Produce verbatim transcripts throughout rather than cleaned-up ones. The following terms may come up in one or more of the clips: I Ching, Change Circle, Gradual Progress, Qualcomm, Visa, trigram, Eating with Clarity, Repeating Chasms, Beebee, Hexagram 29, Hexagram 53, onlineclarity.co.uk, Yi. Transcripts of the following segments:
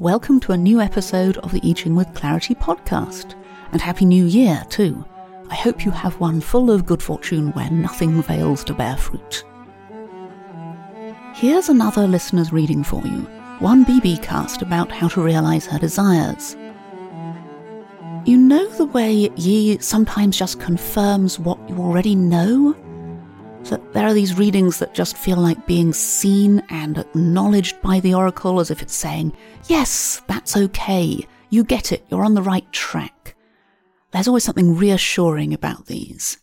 Welcome to a new episode of the Eating with Clarity podcast, and Happy New Year too. I hope you have one full of good fortune where nothing fails to bear fruit. Here's another listener's reading for you, one Beebee cast about how to realise her desires. You know the way Yi sometimes just confirms what you already know? So there are these readings that just feel like being seen and acknowledged by the oracle, as if it's saying, yes, that's okay, you get it, you're on the right track. There's always something reassuring about these.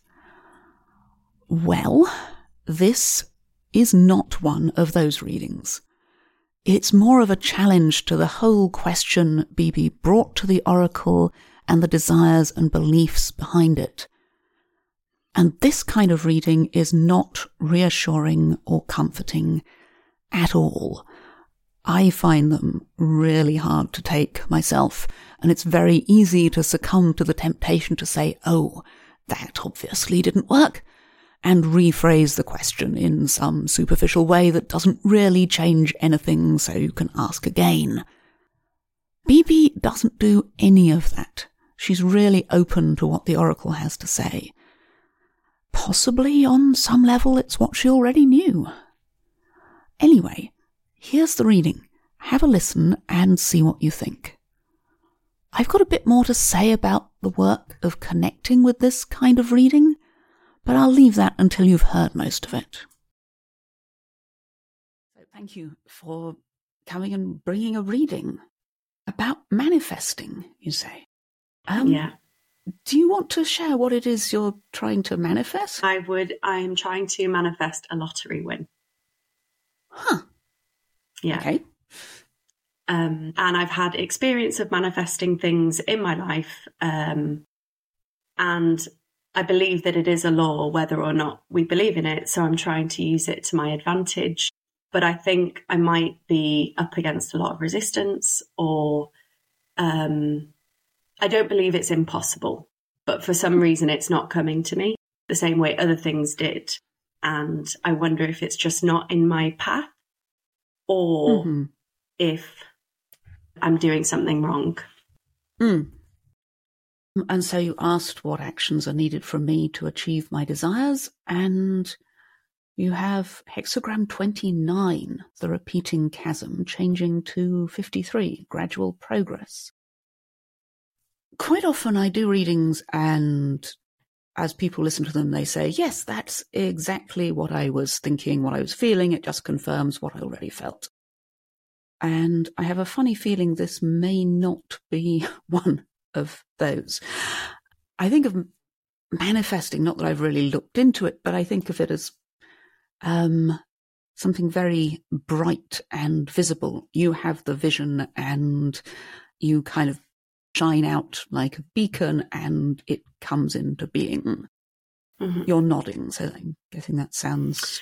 Well, this is not one of those readings. It's more of a challenge to the whole question Beebee brought to the oracle and the desires and beliefs behind it. And this kind of reading is not reassuring or comforting at all. I find them really hard to take myself, and it's very easy to succumb to the temptation to say, oh, that obviously didn't work, and rephrase the question in some superficial way that doesn't really change anything, so you can ask again. Beebee doesn't do any of that. She's really open to what the oracle has to say. Possibly, on some level, it's what she already knew. Anyway, here's the reading. Have a listen and see what you think. I've got a bit more to say about the work of connecting with this kind of reading, but I'll leave that until you've heard most of it. So thank you for coming and bringing a reading about manifesting, you say. Um, yeah. Do you want to share what it is you're trying to manifest? I would. I am trying to manifest a lottery win. Huh. Yeah. Okay. Um, and I've had experience of manifesting things in my life. Um, and I believe that it is a law, whether or not we believe in it. So I'm trying to use it to my advantage. But I think I might be up against a lot of resistance, or... Um, I don't believe it's impossible, but for some reason it's not coming to me the same way other things did. And I wonder if it's just not in my path, or mm-hmm. if I'm doing something wrong. Mm. And so you asked what actions are needed from me to achieve my desires, and you have Hexagram twenty-nine, the repeating chasm, changing to fifty-three, gradual progress. Quite often I do readings, and as people listen to them, they say, yes, that's exactly what I was thinking, what I was feeling. It just confirms what I already felt. And I have a funny feeling this may not be one of those. I think of manifesting, not that I've really looked into it, but I think of it as um, something very bright and visible. You have the vision, and you kind of shine out like a beacon, and it comes into being. Mm-hmm. You're nodding, so I'm guessing that sounds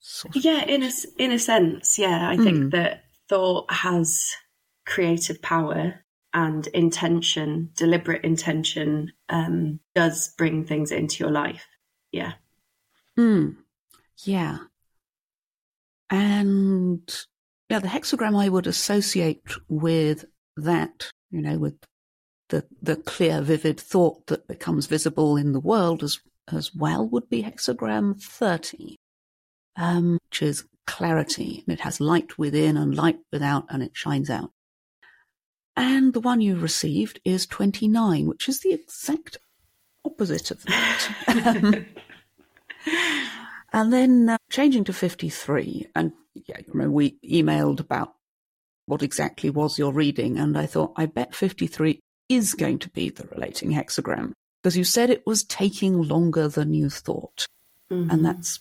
sort of... Yeah, in a, in a sense, yeah. I mm. think that thought has creative power, and intention, deliberate intention, um, does bring things into your life. Yeah. Mm. Yeah. And yeah, the hexagram I would associate with that, you know, with the the clear, vivid thought that becomes visible in the world as as well, would be Hexagram thirty, um, which is clarity. And it has light within and light without, and it shines out. And the one you received is twenty-nine, which is the exact opposite of that. um, and then uh, changing to fifty-three. And yeah, you remember we emailed about what exactly was your reading, and I thought, I bet fifty-three is going to be the relating hexagram, because you said it was taking longer than you thought. Mm-hmm. And that's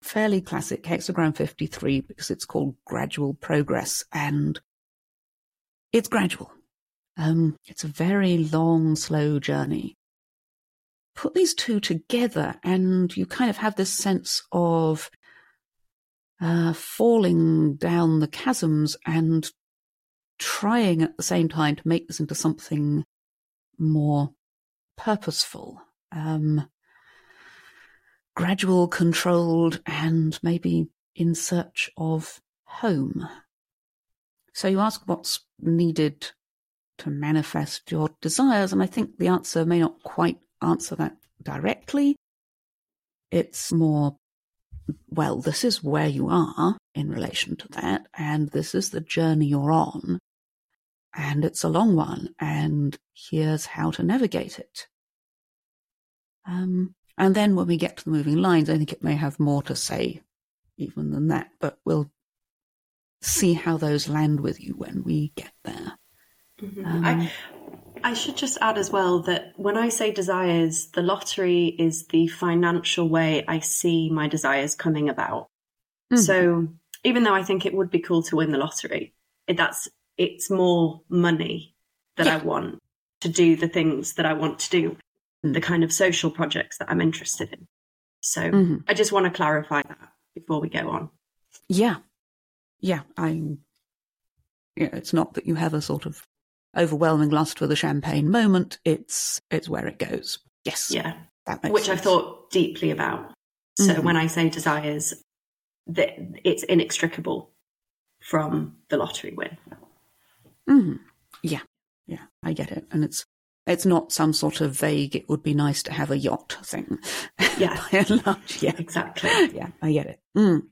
fairly classic hexagram fifty-three, because it's called gradual progress, and it's gradual. Um, it's a very long, slow journey. Put these two together, and you kind of have this sense of Uh, falling down the chasms and trying at the same time to make this into something more purposeful, um, gradual, controlled, and maybe in search of home. So you ask what's needed to manifest your desires, and I think the answer may not quite answer that directly. It's more, well, this is where you are in relation to that, and this is the journey you're on, and it's a long one, and here's how to navigate it. Um, and then when we get to the moving lines, I think it may have more to say even than that, but we'll see how those land with you when we get there. Mm-hmm. Um, I, I should just add as well that when I say desires, the lottery is the financial way I see my desires coming about. Mm-hmm. So even though I think it would be cool to win the lottery, it, that's it's more money that yeah. I want to do the things that I want to do, mm-hmm. the kind of social projects that I'm interested in. So mm-hmm. I just want to clarify that before we go on. Yeah. Yeah. I'm, yeah, it's not that you have a sort of overwhelming lust for the champagne moment, it's it's where it goes. Yes. Yeah. That makes Which sense. I've thought deeply about. So mm-hmm. when I say desires, that it's inextricable from the lottery win. Mm-hmm. Yeah. Yeah. I get it. And it's it's not some sort of vague, it would be nice to have a yacht thing. Yeah. By and large. Yeah. Exactly. Yeah. I get it. Mm.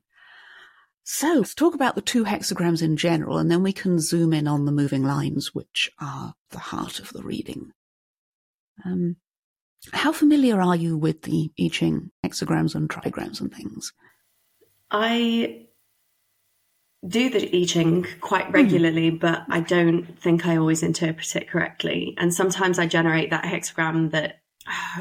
So let's talk about the two hexagrams in general, and then we can zoom in on the moving lines, which are the heart of the reading. Um, how familiar are you with the I Ching hexagrams and trigrams and things? I do the I Ching quite regularly, mm. but I don't think I always interpret it correctly. And sometimes I generate that hexagram that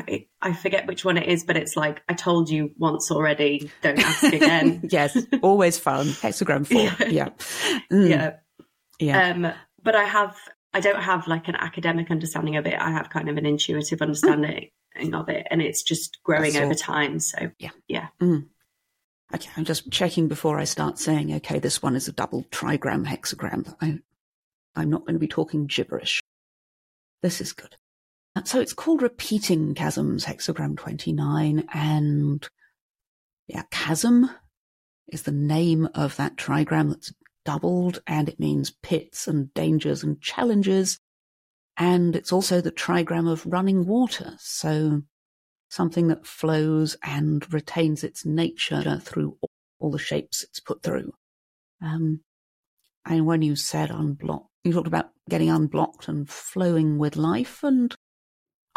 It, I forget which one it is, but it's like, I told you once already, don't ask again. Yes, always fun. Hexagram four. Yeah. Yeah. Mm. Yeah. Yeah. Um, but I have, I don't have like an academic understanding of it. I have kind of an intuitive understanding mm. of it, and it's just growing over time. So, yeah. Yeah. Mm. Okay. I'm just checking before I start saying, okay, this one is a double trigram hexagram. But I, I'm not going to be talking gibberish. This is good. So it's called Repeating Chasms, Hexagram twenty-nine, and yeah, chasm is the name of that trigram that's doubled, and it means pits and dangers and challenges, and it's also the trigram of running water, so something that flows and retains its nature through all the shapes it's put through. Um, and when you said unblocked, you talked about getting unblocked and flowing with life, and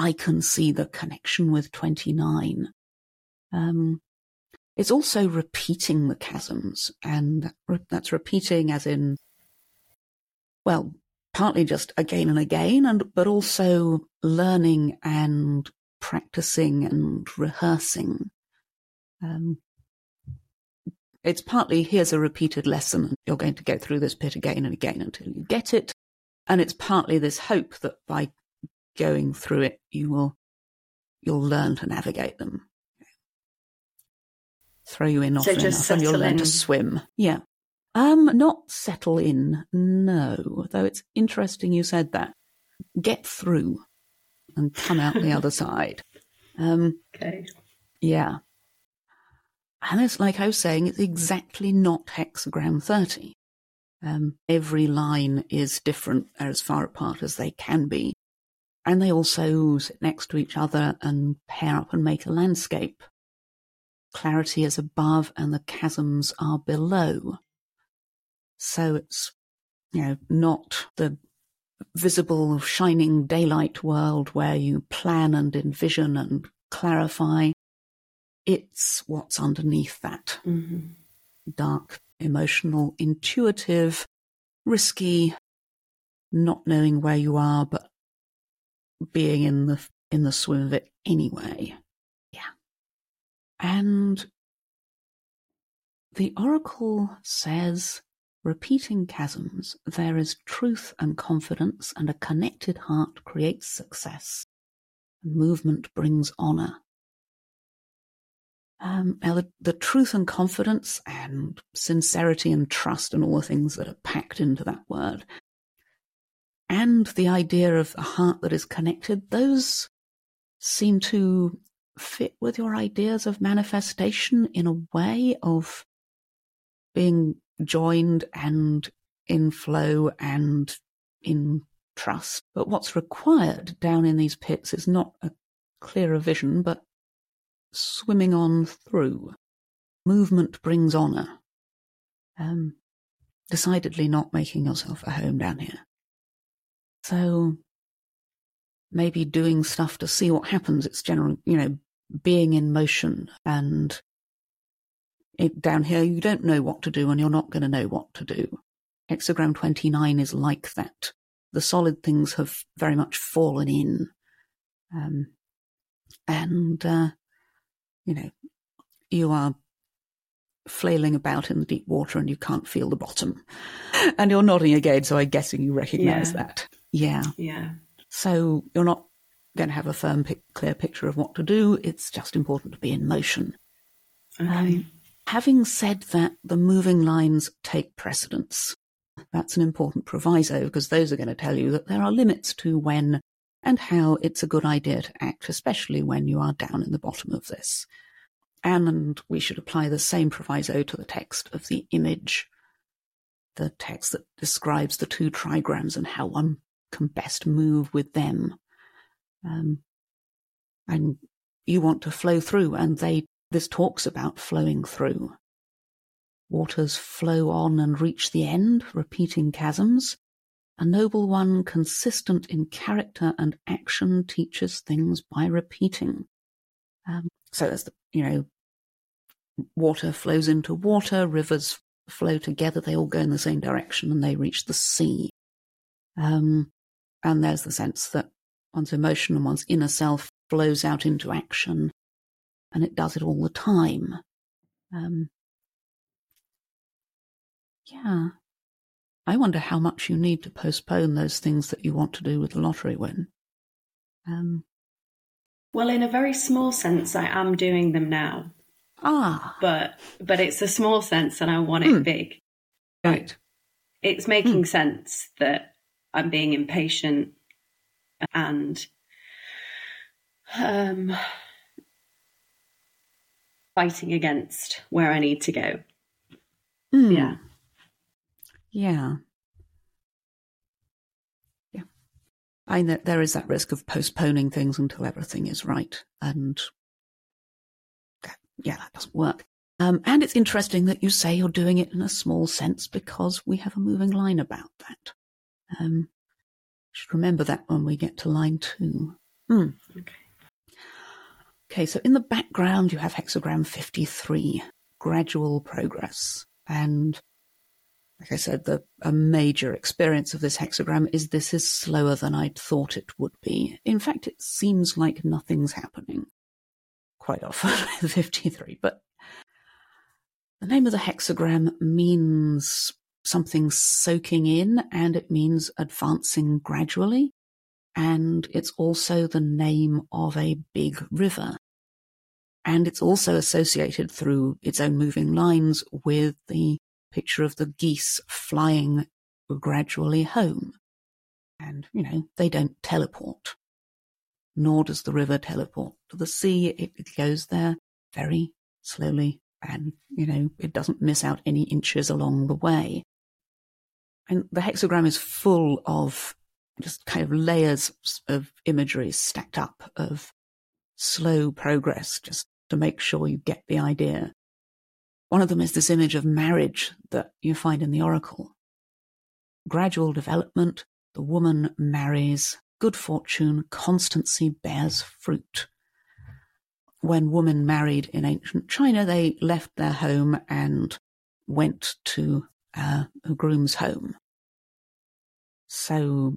I can see the connection with twenty-nine. Um, it's also repeating the chasms, and that's repeating as in, well, partly just again and again, and but also learning and practicing and rehearsing. Um, it's partly here's a repeated lesson. You're going to go through this pit again and again until you get it. And it's partly this hope that by going through it, you will, you'll learn to navigate them. Throw you in often enough, and you'll learn to swim. Yeah, um, not settle in. No, though it's interesting you said that. Get through, and come out the other side. Um, okay. Yeah, and it's like I was saying, it's exactly not hexagram thirty. Um, every line is different, or as far apart as they can be. And they also sit next to each other and pair up and make a landscape. Clarity is above and the chasms are below. So it's, you know, not the visible, shining daylight world where you plan and envision and clarify. It's what's underneath that. Mm-hmm. Dark, emotional, intuitive, risky, not knowing where you are, but being in the in the swim of it anyway. Yeah. And the oracle says, repeating chasms, there is truth and confidence, and a connected heart creates success. Movement brings honor. Um, now, the, the truth and confidence and sincerity and trust and all the things that are packed into that word, and the idea of a heart that is connected, those seem to fit with your ideas of manifestation in a way of being joined and in flow and in trust. But what's required down in these pits is not a clearer vision, but swimming on through. Movement brings honour. Um, decidedly not making yourself a home down here. So maybe doing stuff to see what happens. It's general, you know, being in motion. And it, down here, you don't know what to do and you're not going to know what to do. Hexagram twenty-nine is like that. The solid things have very much fallen in. Um, and, uh, you know, you are flailing about in the deep water and you can't feel the bottom. And you're nodding again, so I'm guessing you recognise yeah. that. Yeah. Yeah. So you're not going to have a firm, pic- clear picture of what to do. It's just important to be in motion. Okay. Um, having said that, the moving lines take precedence. That's an important proviso, because those are going to tell you that there are limits to when and how it's a good idea to act, especially when you are down in the bottom of this. And we should apply the same proviso to the text of the image, the text that describes the two trigrams and how one can best move with them. Um, and you want to flow through, and they this talks about flowing through. Waters flow on and reach the end, repeating chasms. A noble one, consistent in character and action, teaches things by repeating. Um, so as the, you know, water flows into water, rivers flow together, they all go in the same direction and they reach the sea. Um, and there's the sense that one's emotion and one's inner self flows out into action, and it does it all the time. Um, yeah. I wonder how much you need to postpone those things that you want to do with the lottery win. Um, Well, in a very small sense, I am doing them now. Ah. But but it's a small sense and I want it mm. big. Right. It's making mm. sense that I'm being impatient and um, fighting against where I need to go. Mm. Yeah. Yeah. I know there is that risk of postponing things until everything is right. And that, yeah, that doesn't work. Um, and it's interesting that you say you're doing it in a small sense, because we have a moving line about that. Um, should remember that when we get to line two. Hmm. Okay. Okay, so in the background, you have hexagram fifty-three, gradual progress. And like I said, the, a major experience of this hexagram is this is slower than I'd thought it would be. In fact, it seems like nothing's happening quite often with fifty-three, but the name of the hexagram means something soaking in, and it means advancing gradually, and it's also the name of a big river. And it's also associated through its own moving lines with the picture of the geese flying gradually home. And, you know, they don't teleport, nor does the river teleport to the sea. It, it goes there very slowly and, you know, it doesn't miss out any inches along the way. And the hexagram is full of just kind of layers of imagery stacked up of slow progress, just to make sure you get the idea. One of them is this image of marriage that you find in the oracle. Gradual development, the woman marries, good fortune, constancy bears fruit. When women married in ancient China, they left their home and went to uh, a groom's home. So,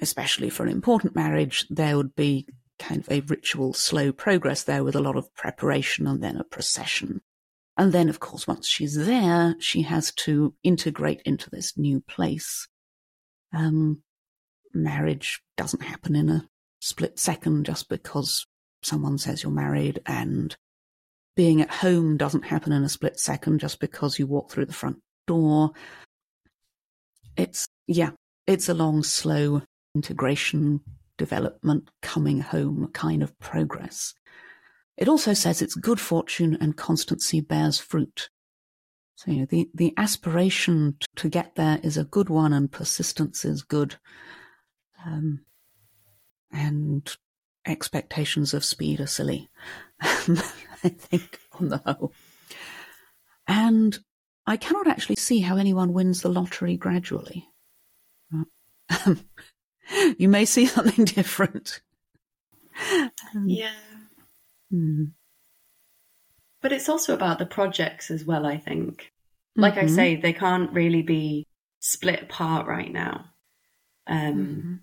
especially for an important marriage, there would be kind of a ritual slow progress there with a lot of preparation and then a procession. And then, of course, once she's there, she has to integrate into this new place. Um, marriage doesn't happen in a split second just because someone says you're married, and being at home doesn't happen in a split second just because you walk through the front door. It's, yeah, it's a long, slow integration, development, coming home kind of progress. It also says it's good fortune and constancy bears fruit. So, you know, the, the aspiration to get there is a good one, and persistence is good. Um, and expectations of speed are silly, I think, on the whole. And I cannot actually see how anyone wins the lottery gradually. Um, you may see something different. Um, yeah. Hmm. But it's also about the projects as well, I think. Like mm-hmm. I say, they can't really be split apart right now. Um, mm-hmm.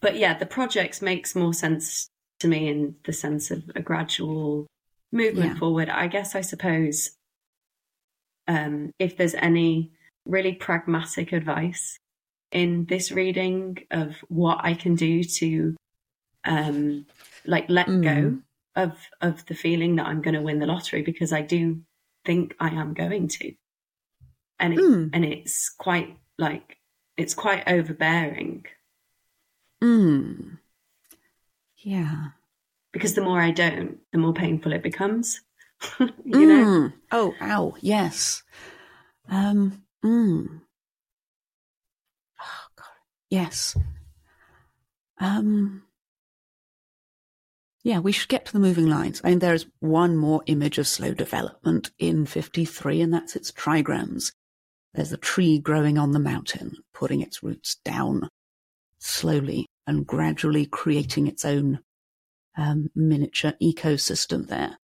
But yeah, the projects makes more sense to me in the sense of a gradual movement yeah. forward. I guess I suppose um, if there's any really pragmatic advice in this reading of what I can do to um, like let mm. go of of the feeling that I'm going to win the lottery, because I do think I am going to. And it, mm. and it's quite like, it's quite overbearing. Mm. Yeah. Because the more I don't, the more painful it becomes. you mm. know? Oh, ow, yes. Um, mm. Oh, God. Yes. Um, yeah, we should get to the moving lines. I mean, there is one more image of slow development in fifty-three, and that's its trigrams. There's a tree growing on the mountain, putting its roots down slowly and gradually creating its own um, miniature ecosystem there,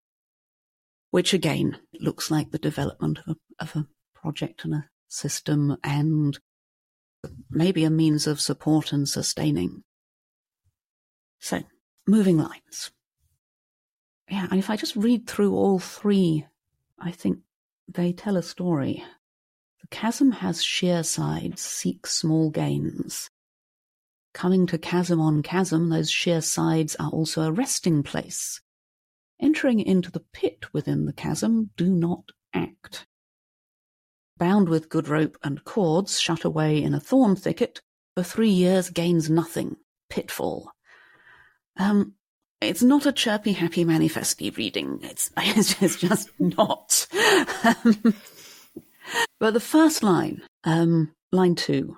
which again looks like the development of a, of a project and a system and maybe a means of support and sustaining. So, moving lines. Yeah, and if I just read through all three, I think they tell a story. The chasm has sheer sides, seek small gains. Coming to chasm on chasm, those sheer sides are also a resting place. Entering into the pit within the chasm, do not act. Bound with good rope and cords, shut away in a thorn thicket, for three years gains nothing. Pitfall. Um, it's not a chirpy, happy manifesti reading. It's, it's, it's just not. Um, but the first line, um, line two,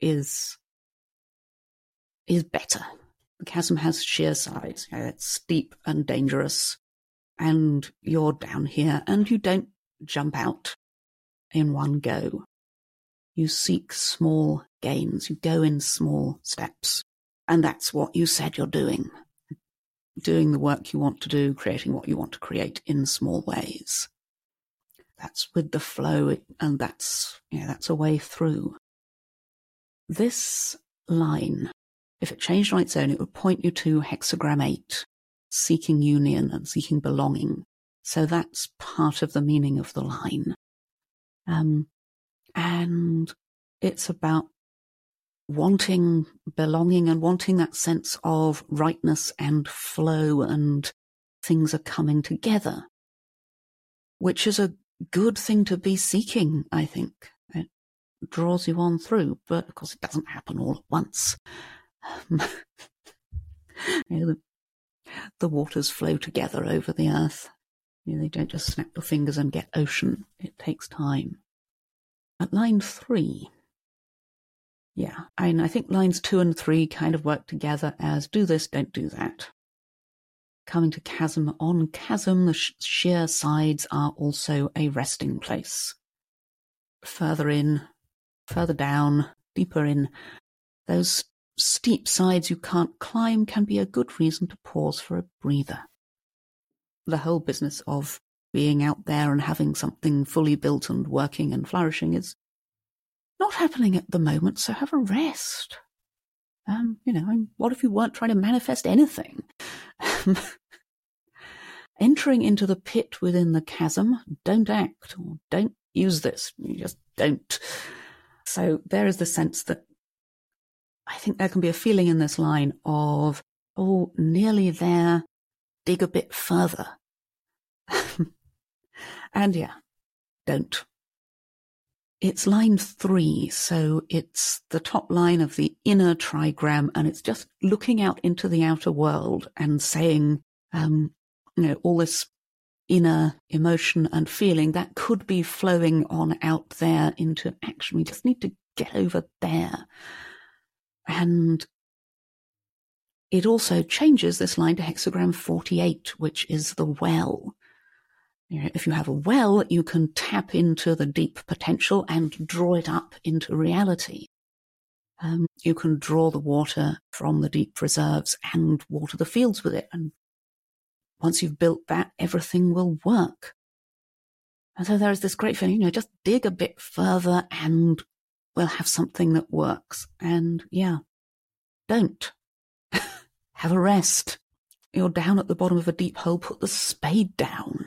is is better. The chasm has sheer sides. You know, it's steep and dangerous, and you're down here, and you don't jump out in one go. You seek small gains. You go in small steps. And that's what you said you're doing. Doing the work you want to do, creating what you want to create in small ways. That's with the flow, and that's, you know, that's a way through. This line, if it changed on its own, it would point you to hexagram eight, seeking union and seeking belonging. So that's part of the meaning of the line. Um, and it's about wanting belonging and wanting that sense of rightness and flow and things are coming together, which is a good thing to be seeking, I think. It draws you on through, but of course it doesn't happen all at once. Um, you know, the, the waters flow together over the earth. You know, they don't just snap your fingers and get ocean. It takes time. At line three, yeah, and I think lines two and three kind of work together as do this, don't do that. Coming to chasm on chasm, the sh- sheer sides are also a resting place. Further in, further down, deeper in, those steep sides you can't climb can be a good reason to pause for a breather. The whole business of being out there and having something fully built and working and flourishing is not happening at the moment, so have a rest. Um, you know, what if you weren't trying to manifest anything? Entering into the pit within the chasm, don't act or don't use this. You just don't. So there is the sense that I think there can be a feeling in this line of, oh, nearly there, dig a bit further. And yeah, don't. It's line three, so it's the top line of the inner trigram, and it's just looking out into the outer world and saying, um, you know, all this inner emotion and feeling that could be flowing on out there into action. We just need to get over there. And it also changes this line to hexagram forty-eight, which is the well. You know, if you have a well, you can tap into the deep potential and draw it up into reality. Um, you can draw the water from the deep reserves and water the fields with it. And once you've built that, everything will work. And so there is this great feeling, you know, just dig a bit further and we'll have something that works. And yeah, don't. Have a rest. You're down at the bottom of a deep hole. Put the spade down.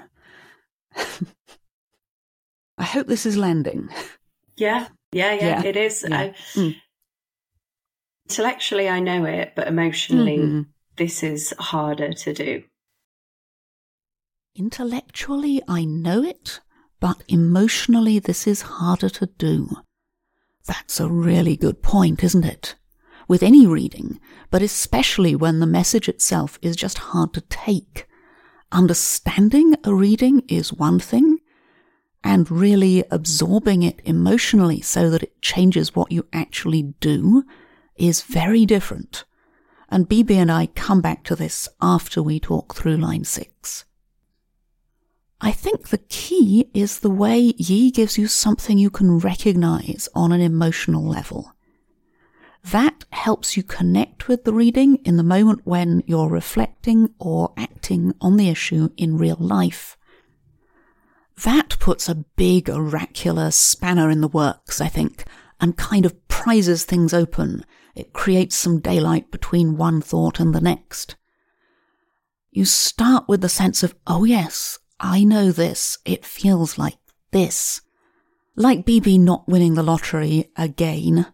I hope this is landing. Yeah, yeah, yeah, yeah. It is. Yeah. I, mm. Intellectually, I know it, but emotionally, mm-hmm. this is harder to do. Intellectually, I know it, but emotionally, this is harder to do. That's a really good point, isn't it? With any reading, but especially when the message itself is just hard to take. Understanding a reading is one thing, and really absorbing it emotionally so that it changes what you actually do is very different. And Beebee and I come back to this after we talk through line six. I think the key is the way Yi gives you something you can recognize on an emotional level. That helps you connect with the reading in the moment when you're reflecting or acting on the issue in real life. That puts a big oracular spanner in the works, I think, and kind of prizes things open. It creates some daylight between one thought and the next. You start with the sense of, oh yes, I know this, it feels like this. Like Beebee not winning the lottery again,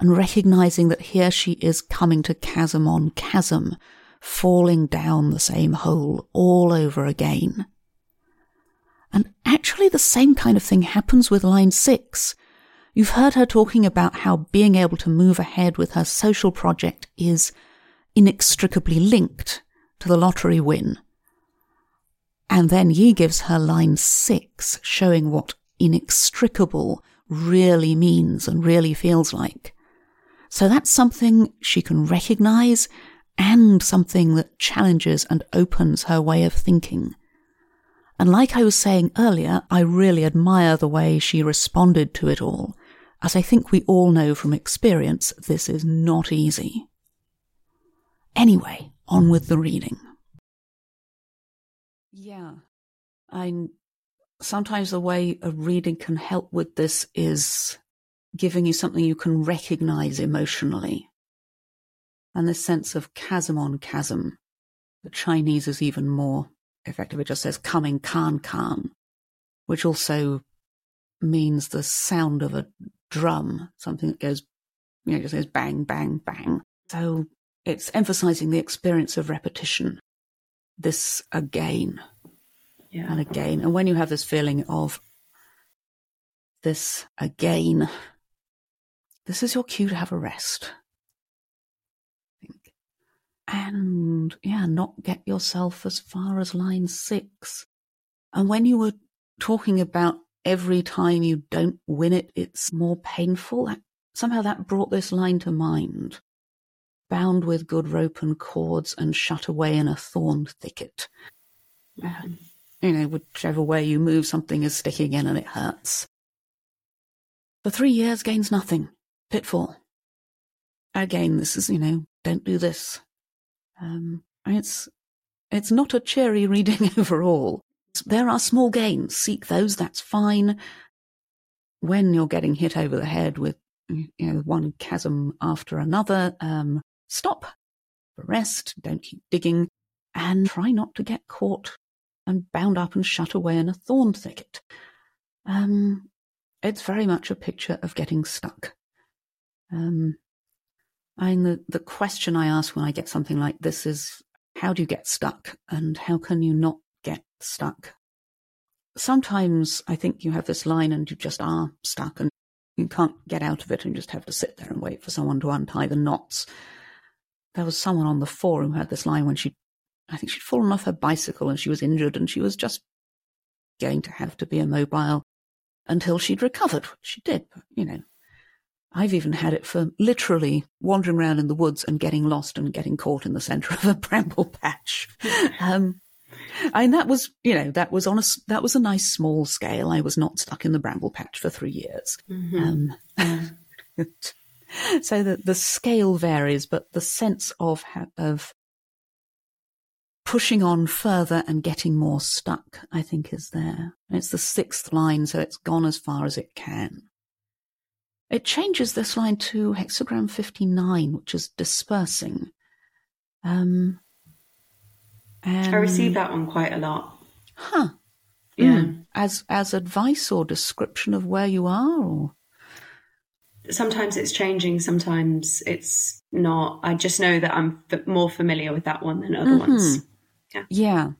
and recognizing that here she is coming to chasm on chasm, falling down the same hole all over again. And actually the same kind of thing happens with line six. You've heard her talking about how being able to move ahead with her social project is inextricably linked to the lottery win. And then Yi gives her line six, showing what inextricable really means and really feels like. So that's something she can recognize and something that challenges and opens her way of thinking. And like I was saying earlier, I really admire the way she responded to it all, as I think we all know from experience, this is not easy. Anyway, on with the reading. Yeah, I sometimes the way a reading can help with this is giving you something you can recognize emotionally. And this sense of chasm on chasm, the Chinese is even more effective. It just says coming kan kan, which also means the sound of a drum, something that goes, you know, just goes bang, bang, bang. So it's emphasizing the experience of repetition. This again. Yeah. And again. And when you have this feeling of this again, this is your cue to have a rest. I think. And yeah, not get yourself as far as line six. And when you were talking about every time you don't win it, it's more painful, that, somehow that brought this line to mind. Bound with good rope and cords and shut away in a thorn thicket. Um, You know, whichever way you move, something is sticking in and it hurts. For three years, gains nothing. Pitfall. Again, this is, you know, don't do this. Um, it's it's not a cheery reading overall. There are small gains. Seek those. That's fine. When you're getting hit over the head with, you know, one chasm after another, um, stop, rest, don't keep digging, and try not to get caught and bound up and shut away in a thorn thicket. Um, it's very much a picture of getting stuck. Um, and the, the question I ask when I get something like this is, how do you get stuck? And how can you not get stuck? Sometimes I think you have this line and you just are stuck and you can't get out of it and just have to sit there and wait for someone to untie the knots. There was someone on the forum who had this line when she I think she'd fallen off her bicycle and she was injured and she was just going to have to be immobile until she'd recovered, which she did. But, you know, I've even had it for literally wandering around in the woods and getting lost and getting caught in the centre of a bramble patch. Um, and that was, you know, that was on a, that was a nice small scale. I was not stuck in the bramble patch for three years. Mm-hmm. Um, so the, the scale varies, but the sense of of pushing on further and getting more stuck, I think, is there. And it's the sixth line, so it's gone as far as it can. It changes this line to hexagram fifty-nine, which is dispersing. Um, and... I receive that one quite a lot. Huh. Yeah. Mm. As as advice or description of where you are? Or sometimes it's changing, sometimes it's not. I just know that I'm f- more familiar with that one than other mm-hmm. ones. Yeah. Yeah.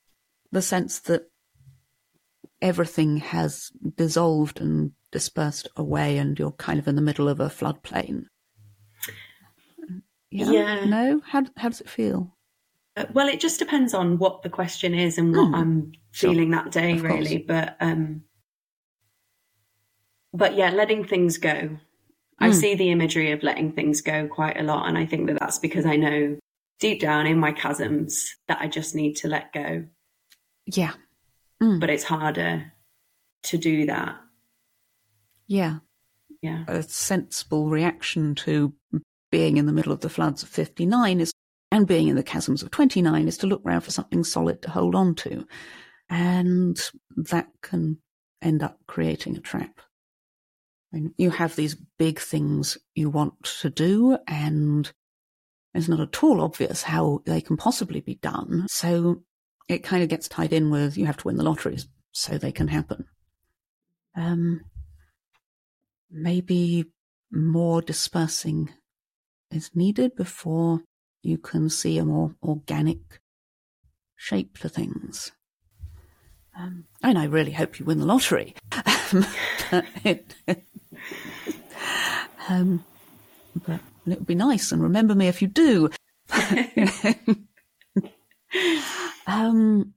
The sense that everything has dissolved and dispersed away and you're kind of in the middle of a floodplain. Yeah. yeah. No? How, how does it feel? Uh, well, it just depends on what the question is and what mm. I'm feeling sure. that day, of really. Course. But um, but yeah, letting things go. Mm. I see the imagery of letting things go quite a lot. And I think that that's because I know deep down in my chasms that I just need to let go. Yeah. Mm. But it's harder to do that. Yeah. Yeah. A sensible reaction to being in the middle of the floods of fifty-nine is, and being in the chasms of twenty-nine is to look around for something solid to hold on to. And that can end up creating a trap. I mean, you have these big things you want to do, and it's not at all obvious how they can possibly be done. So it kind of gets tied in with you have to win the lotteries so they can happen. Um, maybe more dispersing is needed before you can see a more organic shape to things. Um, and I really hope you win the lottery. but, it, um, but it would be nice, and remember me if you do. Um,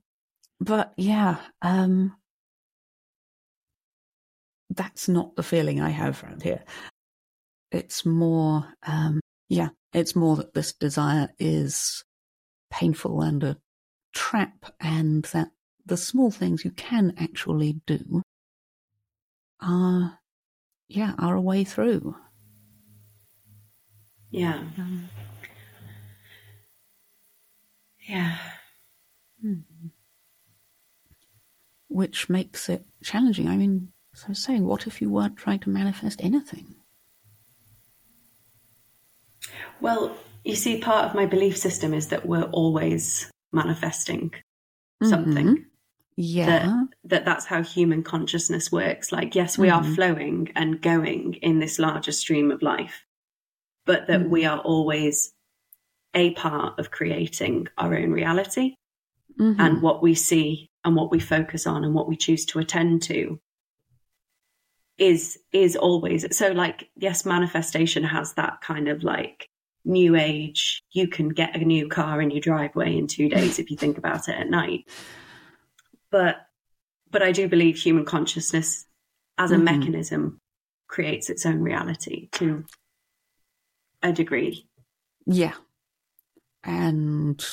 but yeah, um, that's not the feeling I have around here. It's more, um, yeah, it's more that this desire is painful and a trap, and that the small things you can actually do are, yeah, are a way through. Yeah. Um, yeah. Hmm. Which makes it challenging. I mean, so I was saying, what if you weren't trying to manifest anything? Well, you see, part of my belief system is that we're always manifesting something. Mm-hmm. Yeah. That, that that's how human consciousness works. Like, yes, we mm-hmm. are flowing and going in this larger stream of life, but that mm-hmm. we are always a part of creating our own reality. Mm-hmm. And what we see and what we focus on and what we choose to attend to is is always. So, like, yes, manifestation has that kind of, like, new age, you can get a new car in your driveway in two days if you think about it at night. But but I do believe human consciousness as a mm-hmm. mechanism creates its own reality to a degree. Yeah. And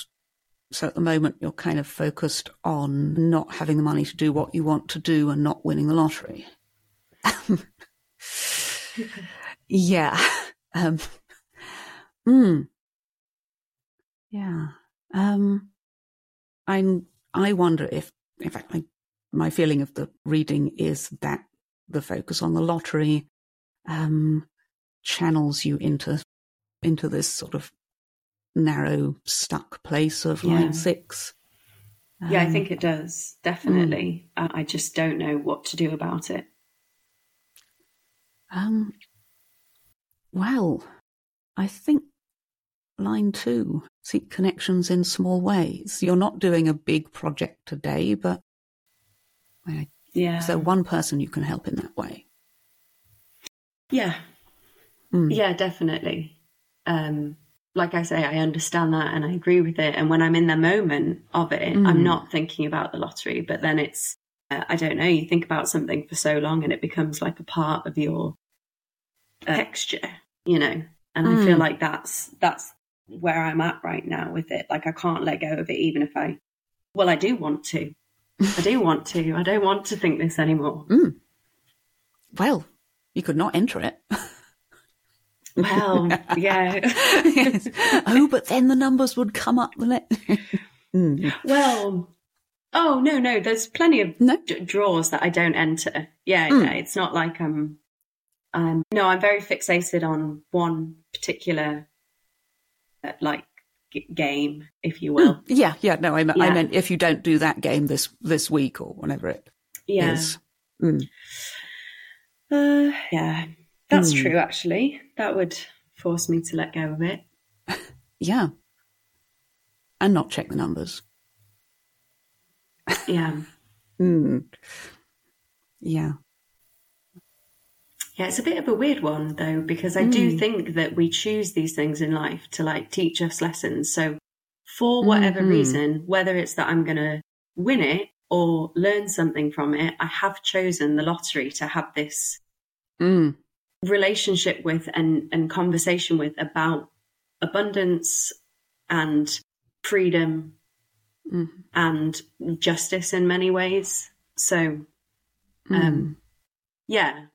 so at the moment, you're kind of focused on not having the money to do what you want to do and not winning the lottery. yeah. Um, mm. Yeah. Um, I'm, I wonder if, in fact, my, my feeling of the reading is that the focus on the lottery um, channels you into into this sort of narrow, stuck place of yeah. line six. Um, yeah, I think it does, definitely. Mm. I just don't know what to do about it. Um. Well, I think line two, seek connections in small ways. You're not doing a big project today, but I, yeah. so one person you can help in that way. Yeah. Mm. Yeah, definitely. Um. Like I say, I understand that and I agree with it. And when I'm in the moment of it, mm. I'm not thinking about the lottery, but then it's I don't know, you think about something for so long and it becomes like a part of your uh, texture, you know, and mm. I feel like that's that's where I'm at right now with it. Like I can't let go of it, even if I, well, I do want to. I do want to. I don't want to think this anymore. Mm. Well, you could not enter it. Well, yeah. Yes. Oh, but then the numbers would come up. mm. Well, oh, no, no. There's plenty of no? d- draws that I don't enter. Yeah, mm. yeah. It's not like I'm, um, no, I'm very fixated on one particular, uh, like, game, if you will. Yeah, yeah. No, I, yeah. I meant if you don't do that game this this week or whenever it yeah. is. Mm. Uh, yeah, that's mm. true, actually. That would force me to let go of it. Yeah. And not check the numbers. Yeah. mm. Yeah. Yeah, it's a bit of a weird one, though, because I mm. do think that we choose these things in life to, like, teach us lessons. So for whatever mm-hmm. reason, whether it's that I'm going to win it or learn something from it, I have chosen the lottery to have this mm. relationship with and, and conversation with about abundance and freedom mm. and justice in many ways. So, um, mm. yeah.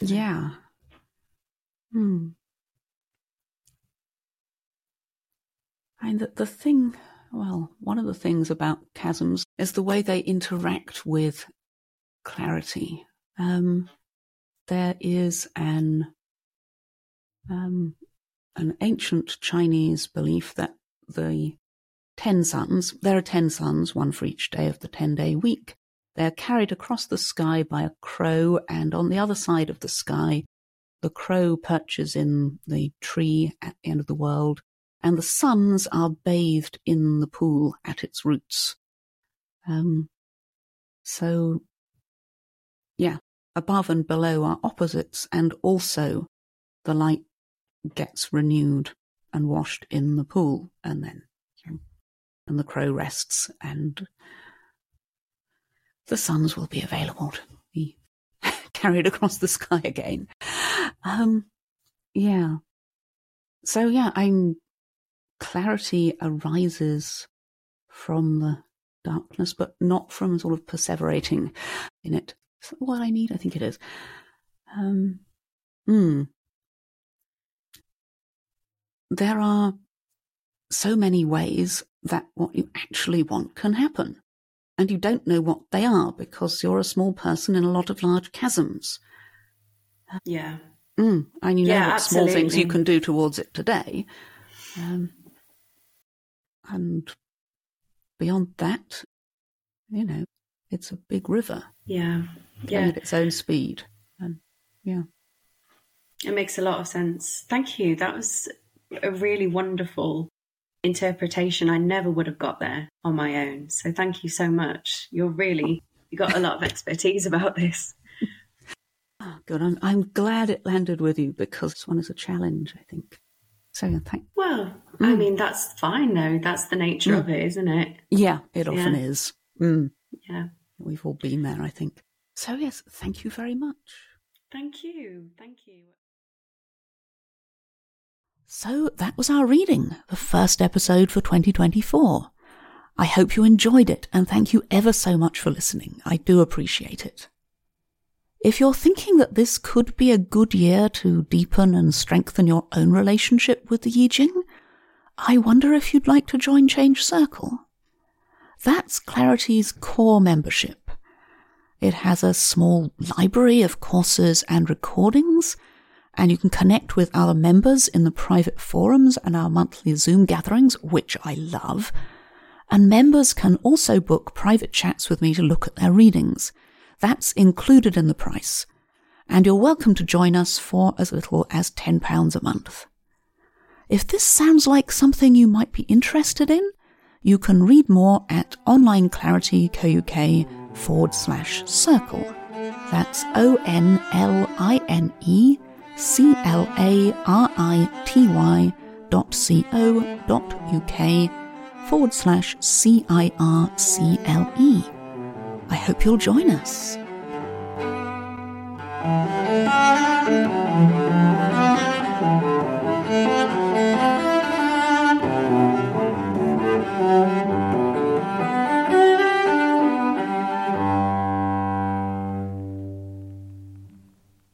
Yeah. Hmm. And the, the thing, well, one of the things about chasms is the way they interact with clarity. Um, there is an um, an ancient Chinese belief that the ten suns, there are ten suns, one for each day of the ten-day week. They are carried across the sky by a crow, and on the other side of the sky, the crow perches in the tree at the end of the world, and the suns are bathed in the pool at its roots. Um, so, yeah, above and below are opposites, and also the light gets renewed and washed in the pool, and then and the crow rests, and the suns will be available to be carried across the sky again. Um, yeah. So, yeah, I'm, clarity arises from the darkness, but not from sort of perseverating in it. Is that what I need? I think it is. Um, mm. There are so many ways that what you actually want can happen. And you don't know what they are because you're a small person in a lot of large chasms. Yeah. Mm, and you know yeah, what absolutely. Small things you can do towards it today. Um, and beyond that, you know, it's a big river. Yeah. Yeah. At its own speed. And yeah. It makes a lot of sense. Thank you. That was a really wonderful interpretation. I never would have got there on my own. So thank you so much. You're really, you got a lot of expertise about this. Oh, good. I'm, I'm glad it landed with you because this one is a challenge, I think. So thank. Well, mm. I mean, that's fine though. That's the nature mm. of it, isn't it? Yeah, it often yeah. is. Mm. Yeah. We've all been there, I think. So yes, thank you very much. Thank you. Thank you. So that was our reading, the first episode for twenty twenty-four. I hope you enjoyed it, and thank you ever so much for listening. I do appreciate it. If you're thinking that this could be a good year to deepen and strengthen your own relationship with the I Ching, I wonder if you'd like to join Change Circle. That's Clarity's core membership. It has a small library of courses and recordings, and you can connect with other members in the private forums and our monthly Zoom gatherings, which I love. And members can also book private chats with me to look at their readings. That's included in the price. And you're welcome to join us for as little as ten pounds a month. If this sounds like something you might be interested in, you can read more at onlineclarity.co.uk forward slash circle. That's O N L I N E C L A R I T Y dot co dot uk forward slash C I R C L E. I hope you'll join us.